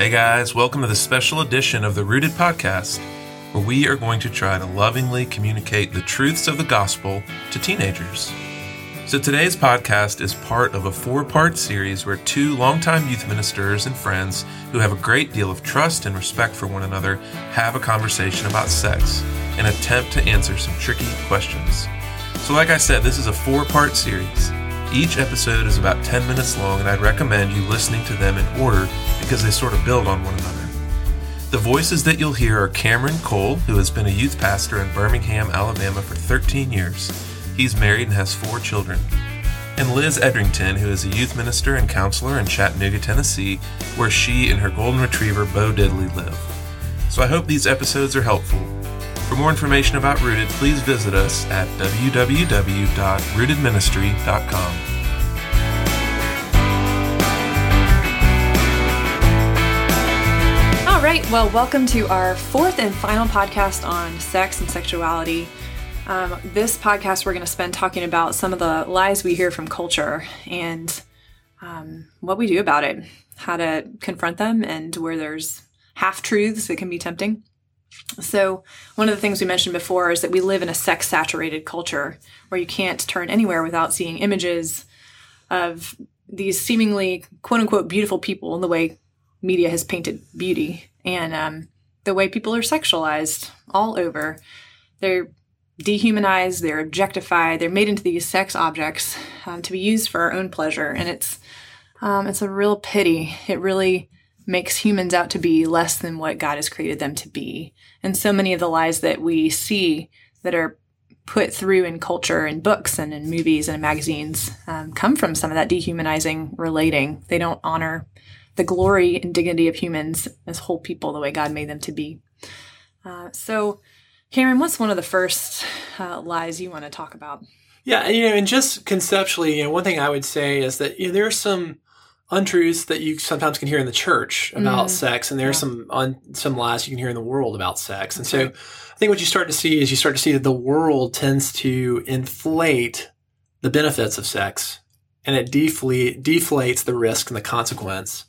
Hey guys, welcome to the special edition of the Rooted podcast, where we are going to try to lovingly communicate the truths of the gospel to teenagers. So today's podcast is part of a four-part series where two longtime youth ministers and friends who have a great deal of trust and respect for one another have a conversation about sex and attempt to answer some tricky questions. So like I said, this is a four-part series. Each episode is about 10 minutes long, and I'd recommend you listening to them in order because they sort of build on one another. The voices that you'll hear are Cameron Cole, who has been a youth pastor in Birmingham, Alabama for 13 years. He's married and has 4 children. And Liz Edrington, who is a youth minister and counselor in Chattanooga, Tennessee, where she and her golden retriever, Beau Diddley, live. So I hope these episodes are helpful. For more information about Rooted, please visit us at www.rootedministry.com. All right, well, welcome to our 4th and final podcast on sex and sexuality. This podcast, we're going to spend talking about some of the lies we hear from culture and what we do about it, how to confront them, and where there's half-truths that can be tempting. So one of the things we mentioned before is that we live in a sex-saturated culture where you can't turn anywhere without seeing images of these seemingly, quote-unquote, beautiful people in the way media has painted beauty and the way people are sexualized all over. They're dehumanized, they're objectified, they're made into these sex objects to be used for our own pleasure. And it's a real pity. It really makes humans out to be less than what God has created them to be. And so many of the lies that we see that are put through in culture and books and in movies and in magazines come from some of that dehumanizing relating. They don't honor the glory and dignity of humans as whole people the way God made them to be. So Cameron, what's one of the first lies you want to talk about? Yeah, and just conceptually, one thing I would say is that there are some untruths that you sometimes can hear in the church about sex, and there are some lies you can hear in the world about sex. And so I think what you start to see is that the world tends to inflate the benefits of sex, and it deflates the risk and the consequence,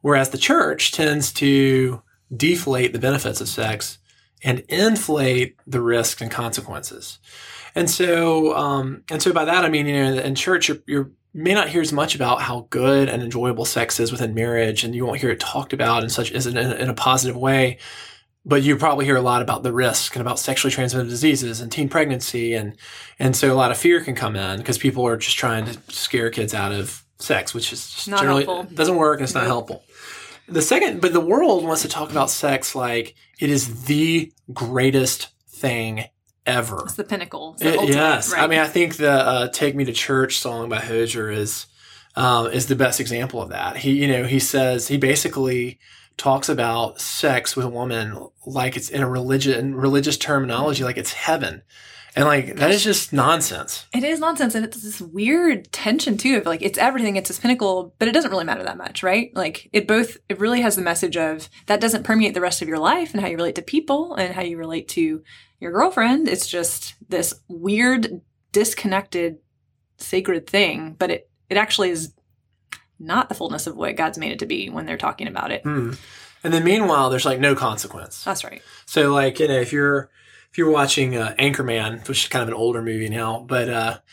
whereas the church tends to deflate the benefits of sex and inflate the risks and consequences. And so by that I mean, in church you're may not hear as much about how good and enjoyable sex is within marriage, and you won't hear it talked about in such in a positive way. But you probably hear a lot about the risk and about sexually transmitted diseases and teen pregnancy, and so a lot of fear can come in because people are just trying to scare kids out of sex, which is just not generally helpful. Doesn't work, and it's not helpful. But the world wants to talk about sex like it is the greatest thing ever. It's the pinnacle. Yes. Right? I mean, I think the Take Me to Church song by Hozier is the best example of that. He basically talks about sex with a woman like it's in a religious terminology, like it's heaven. And that is just nonsense. It is nonsense. And it's this weird tension too of it's everything, it's this pinnacle, but it doesn't really matter that much, right? It really has the message of that doesn't permeate the rest of your life and how you relate to people and how you relate to your girlfriend. It's just this weird, disconnected, sacred thing, but it actually is not the fullness of what God's made it to be when they're talking about it. Mm. And then meanwhile, there's no consequence. That's right. So if you're watching Anchorman, which is kind of an older movie now, but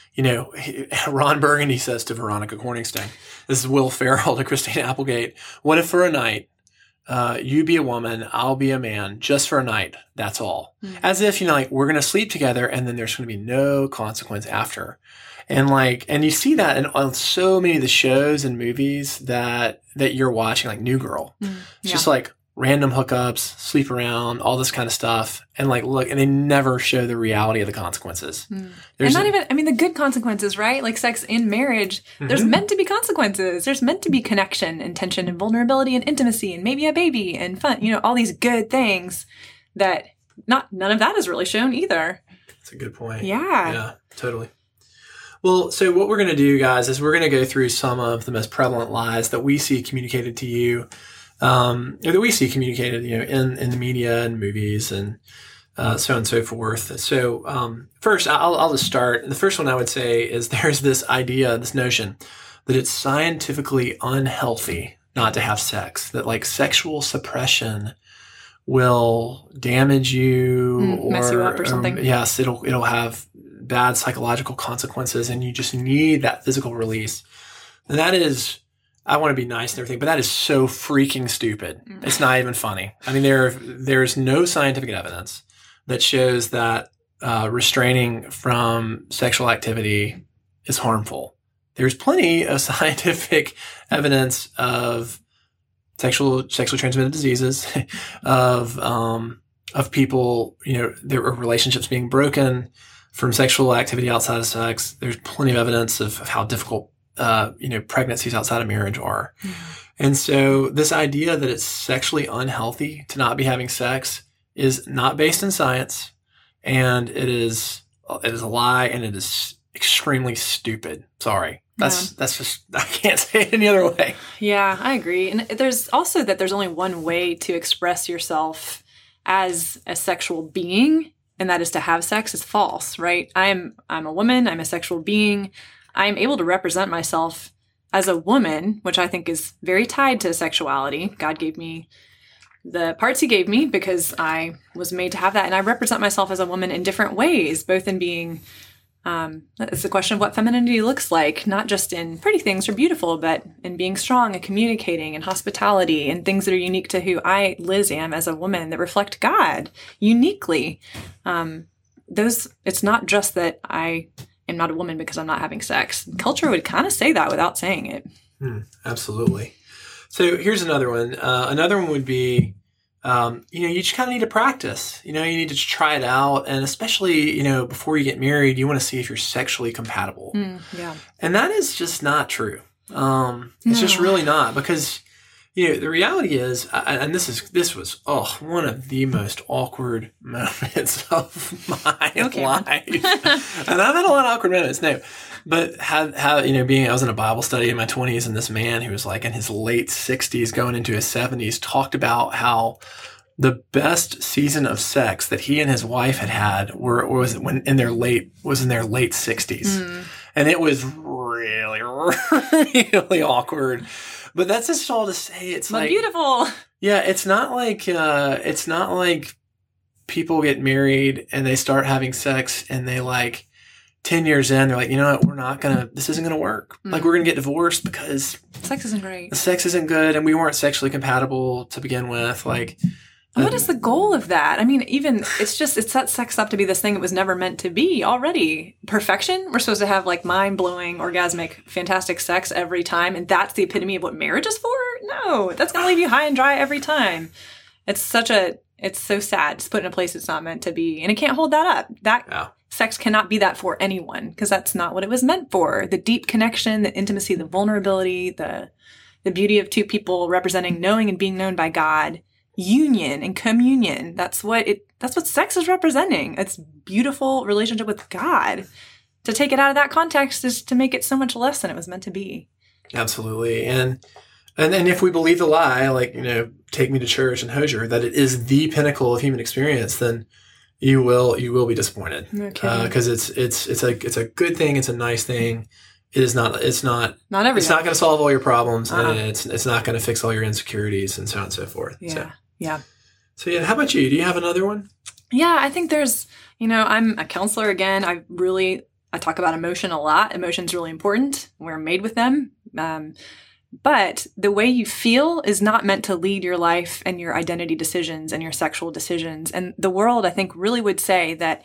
Ron Burgundy says to Veronica Corningstone, this is Will Ferrell to Christina Applegate, what if for a night you be a woman, I'll be a man, just for a night, that's all. Mm-hmm. As if, we're going to sleep together and then there's going to be no consequence after. And and you see that on so many of the shows and movies that you're watching, like New Girl. Mm-hmm. Yeah. It's just random hookups, sleep around, all this kind of stuff. And look, and they never show the reality of the consequences. Mm. And the good consequences, right? Sex in marriage, there's meant to be consequences. There's meant to be connection and tension and vulnerability and intimacy and maybe a baby and fun, all these good things that none of that is really shown either. That's a good point. Yeah. Yeah, totally. Well, so what we're going to do, guys, is we're going to go through some of the most prevalent lies that we see communicated to you in the media and movies and so on and so forth. So first, I'll just start. The first one I would say is there's this notion that it's scientifically unhealthy not to have sex, that like sexual suppression will damage you, or mess you up or something. Yes, it'll have bad psychological consequences, and you just need that physical release. And that is, I want to be nice and everything, but that is so freaking stupid. Mm. It's not even funny. I mean, there's no scientific evidence that shows that restraining from sexual activity is harmful. There's plenty of scientific evidence of sexually transmitted diseases, of people, you know, their relationships being broken from sexual activity outside of sex. There's plenty of evidence of how difficult pregnancies outside of marriage are. Mm. And so this idea that it's sexually unhealthy to not be having sex is not based in science, and it is a lie, and it is extremely stupid. Sorry. That's just, I can't say it any other way. Yeah, I agree. And there's also that there's only one way to express yourself as a sexual being, and that is to have sex. It's false, right? I'm a woman. I'm a sexual being. I'm able to represent myself as a woman, which I think is very tied to sexuality. God gave me the parts he gave me because I was made to have that. And I represent myself as a woman in different ways, both in being it's the question of what femininity looks like, not just in pretty things or beautiful, but in being strong and communicating and hospitality and things that are unique to who I, Liz, am as a woman that reflect God uniquely. It's not just that I am not a woman because I'm not having sex. Culture would kind of say that without saying it. Absolutely. So here's another one. Another one would be, you just kind of need to practice, you need to try it out. And especially, before you get married, you want to see if you're sexually compatible. Yeah. And that is just not true. It's just really not, because, the reality is, and this was, one of the most awkward moments of my life. And I've had a lot of awkward moments. No, but I was in a Bible study in my 20s, and this man who was like in his late 60s going into his 70s talked about how the best season of sex that he and his wife had was in their late 60s. Mm. And it was really, really awkward. But that's just all to say. It's like beautiful. Yeah, it's not like people get married and they start having sex and they 10 years in, they're like, you know what, this isn't going to work. Mm. We're going to get divorced because sex isn't great. Sex isn't good, and we weren't sexually compatible to begin with. What is the goal of that? I mean, even it sets sex up to be this thing it was never meant to be already. Perfection. We're supposed to have mind-blowing, orgasmic, fantastic sex every time, and that's the epitome of what marriage is for? No, that's going to leave you high and dry every time. It's so sad. It's put in a place it's not meant to be, and it can't hold that up. Sex cannot be that for anyone, because that's not what it was meant for. The deep connection, the intimacy, the vulnerability, the beauty of two people representing knowing and being known by God. Union and communion. That's what sex is representing. It's beautiful relationship with God. To take it out of that context is to make it so much less than it was meant to be. Absolutely. And if we believe the lie, Take Me to Church and Hozier, that it is the pinnacle of human experience, then you will be disappointed. Okay. Because it's a good thing. It's a nice thing. It's not It's not going to solve all your problems, and it's not going to fix all your insecurities, and so on and so forth. Yeah. So, how about you? Do you have another one? Yeah, I think there's, I'm a counselor again. I talk about emotion a lot. Emotion's really important. We're made with them. But the way you feel is not meant to lead your life and your identity decisions and your sexual decisions. And the world, I think, really would say that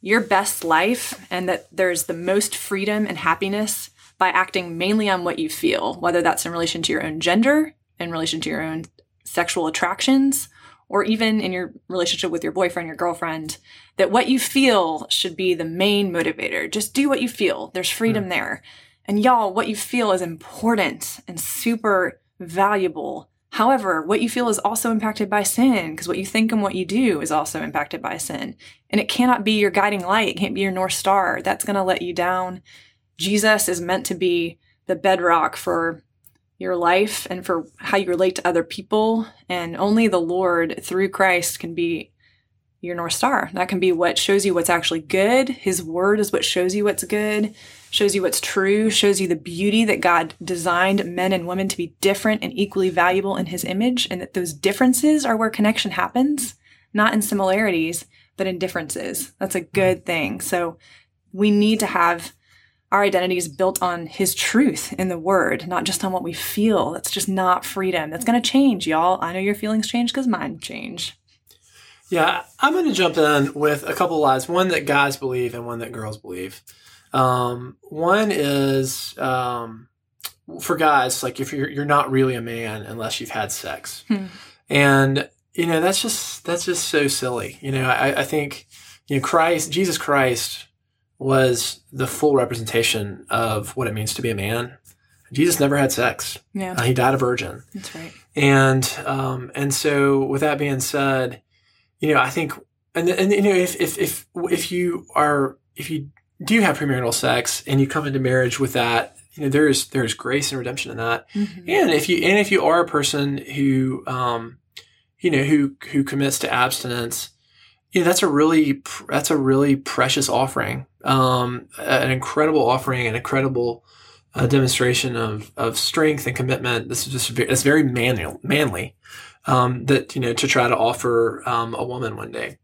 your best life and that there's the most freedom and happiness by acting mainly on what you feel, whether that's in relation to your own gender, in relation to your own sexual attractions, or even in your relationship with your boyfriend, your girlfriend, that what you feel should be the main motivator. Just do what you feel. There's freedom there. And y'all, what you feel is important and super valuable. However, what you feel is also impacted by sin, because what you think and what you do is also impacted by sin. And it cannot be your guiding light. It can't be your North Star. That's going to let you down. Jesus is meant to be the bedrock for your life and for how you relate to other people. And only the Lord, through Christ, can be your North Star. That can be what shows you what's actually good. His word is what shows you what's good. shows you what's true, shows you the beauty that God designed men and women to be different and equally valuable in his image, and that those differences are where connection happens, not in similarities, but in differences. That's a good thing. So we need to have our identities built on his truth in the word, not just on what we feel. That's just not freedom. That's going to change, y'all. I know your feelings change because mine change. Yeah, I'm going to jump in with a couple of lies, one that guys believe and one that girls believe. One is for guys, like if you're not really a man unless you've had sex. And, you know, that's just so silly. You know, I think, you know, Jesus Christ was the full representation of what it means to be a man. Jesus never had sex. Yeah. He died a virgin. That's right. And so with that being said, you know, I think, and you know, if you do have premarital sex and you come into marriage with that, you know, there's grace and redemption in that. Mm-hmm. And if you are a person who, you know, who commits to abstinence, you know, that's a really precious offering, an incredible offering, an incredible demonstration of strength and commitment. It's very manly. That, you know, to try to offer a woman one day.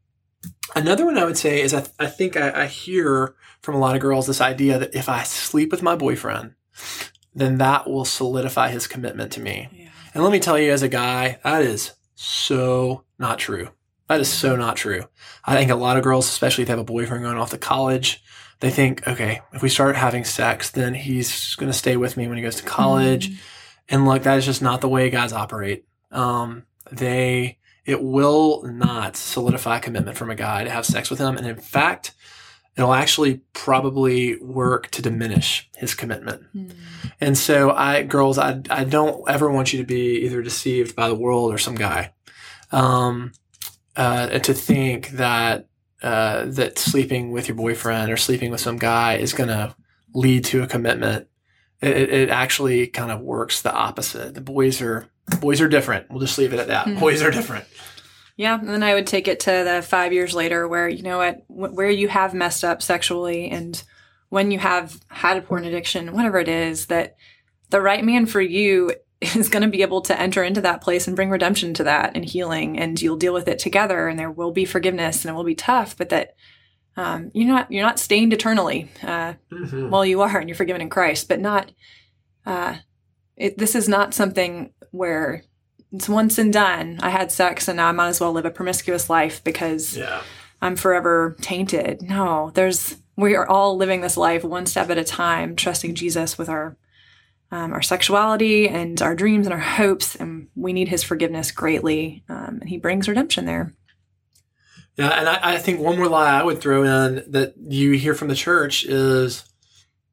Another one I would say is I think I hear from a lot of girls this idea that if I sleep with my boyfriend, then that will solidify his commitment to me. Yeah. And let me tell you, as a guy, that is so not true. That is so not true. I think a lot of girls, especially if they have a boyfriend going off to college, they think, okay, if we start having sex, then he's going to stay with me when he goes to college. Mm-hmm. And look, that is just not the way guys operate. It will not solidify commitment from a guy to have sex with him. And in fact, it'll actually probably work to diminish his commitment. Mm. And so girls, I don't ever want you to be either deceived by the world or some guy, to think that sleeping with your boyfriend or sleeping with some guy is going to lead to a commitment. It actually kind of works the opposite. Boys are different. We'll just leave it at that. Mm-hmm. Boys are different. Yeah. And then I would take it to the 5 years later where, you know what, where you have messed up sexually and when you have had a porn addiction, whatever it is, that the right man for you is going to be able to enter into that place and bring redemption to that and healing, and you'll deal with it together, and there will be forgiveness, and it will be tough, but that you're not stained eternally. Mm-hmm. Well, you are, and you're forgiven in Christ, but not, this is not something where it's once and done. I had sex and now I might as well live a promiscuous life because I'm forever tainted. No, we are all living this life one step at a time, trusting Jesus with our sexuality and our dreams and our hopes. And we need his forgiveness greatly. And he brings redemption there. Yeah. And I think one more lie I would throw in that you hear from the church is,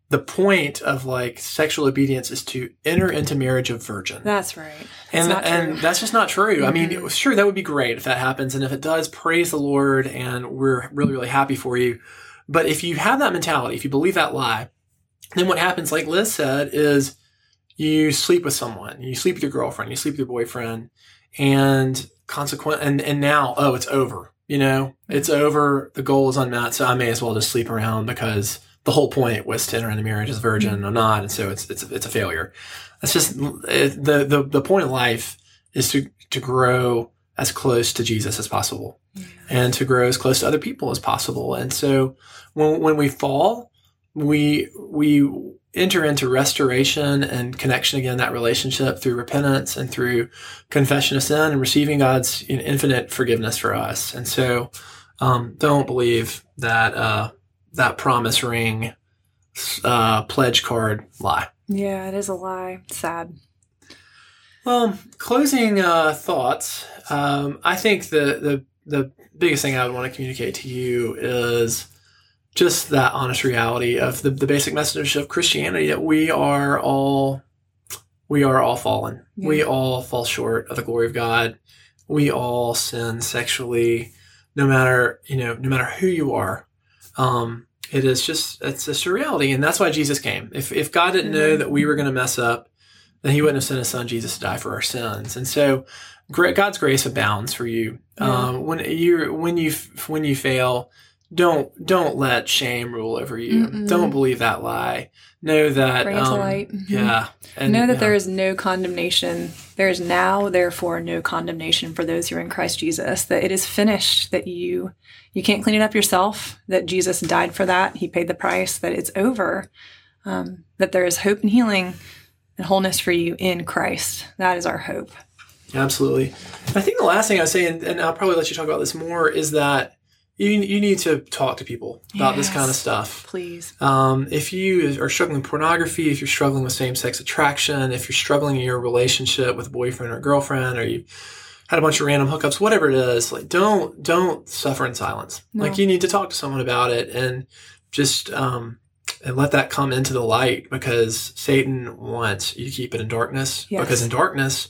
the point of like sexual obedience is to enter into marriage a virgin. That's right. And that's just not true. Mm-hmm. I mean, sure, that would be great if that happens. And if it does, praise the Lord. And we're really, really happy for you. But if you have that mentality, if you believe that lie, then what happens, like Liz said, is you sleep with someone, you sleep with your girlfriend, you sleep with your boyfriend, and consequently, and now, oh, it's over. You know, it's over. The goal is unmet. So I may as well just sleep around because the whole point was to enter into marriage as virgin or not, and so it's a failure. That's just the point of life is to grow as close to Jesus as possible, and to grow as close to other people as possible. And so when we fall, we enter into restoration and connection again, that relationship through repentance and through confession of sin and receiving God's infinite forgiveness for us. And so don't believe that. That promise ring, pledge card lie. Yeah, it is a lie. It's sad. Well, closing thoughts. I think the biggest thing I would want to communicate to you is just that honest reality of the basic message of Christianity, that we are all fallen. Yeah. We all fall short of the glory of God. We all sin sexually, no matter who you are. It's just a reality. And that's why Jesus came. If God didn't know that we were going to mess up, then he wouldn't have sent his son Jesus to die for our sins. And so God's grace abounds for you. When you fail, Don't let shame rule over you. Mm-mm. Don't believe that lie. Know that. Bring it to light. Yeah. And, know that there is no condemnation. There is now, therefore, no condemnation for those who are in Christ Jesus. That it is finished. That you can't clean it up yourself. That Jesus died for that. He paid the price. That it's over. That there is hope and healing and wholeness for you in Christ. That is our hope. Absolutely. I think the last thing I would say, and I'll probably let you talk about this more, is that you need to talk to people about this kind of stuff. Please. If you are struggling with pornography, if you're struggling with same-sex attraction, if you're struggling in your relationship with a boyfriend or a girlfriend, or you had a bunch of random hookups, whatever it is, like don't suffer in silence. No. Like you need to talk to someone about it and just and let that come into the light, because Satan wants you to keep it in darkness. Yes. Because in darkness,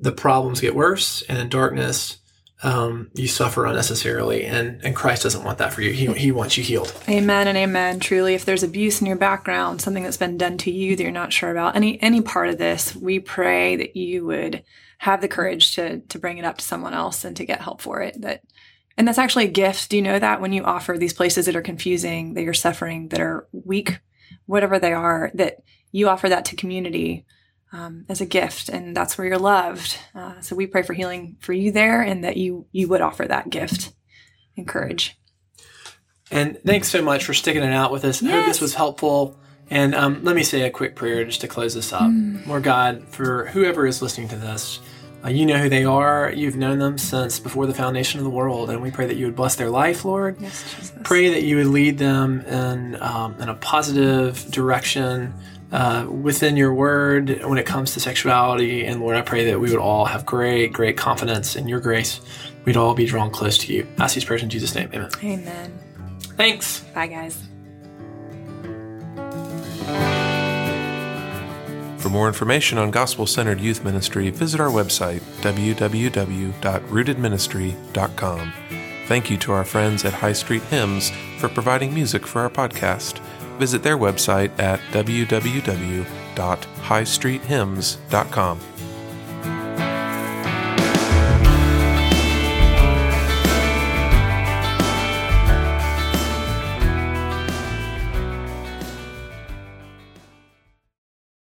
the problems get worse, and in darkness, you suffer unnecessarily, and Christ doesn't want that for you. He wants you healed. Amen and amen. Truly, if there's abuse in your background, something that's been done to you that you're not sure about, any part of this, we pray that you would have the courage to bring it up to someone else and to get help for it. And that's actually a gift. Do you know that when you offer these places that are confusing, that you're suffering, that are weak, whatever they are, that you offer that to community as a gift, and that's where you're loved. So we pray for healing for you there, and that you would offer that gift and courage. And thanks so much for sticking it out with us. Yes. I hope this was helpful. And let me say a quick prayer just to close this up. Lord God, for whoever is listening to this, you know who they are. You've known them since before the foundation of the world, and we pray that you would bless their life, Lord. Yes, Jesus. Pray that you would lead them in a positive direction, within your word when it comes to sexuality. And Lord, I pray that we would all have great confidence in your grace. We'd all be drawn close to you. I ask these prayers in Jesus' name. Amen. Amen. Thanks. Bye, guys. For more information on gospel-centered youth ministry, visit our website, www.rootedministry.com. Thank you to our friends at High Street Hymns for providing music for our podcast. Visit their website at www.highstreethymns.com.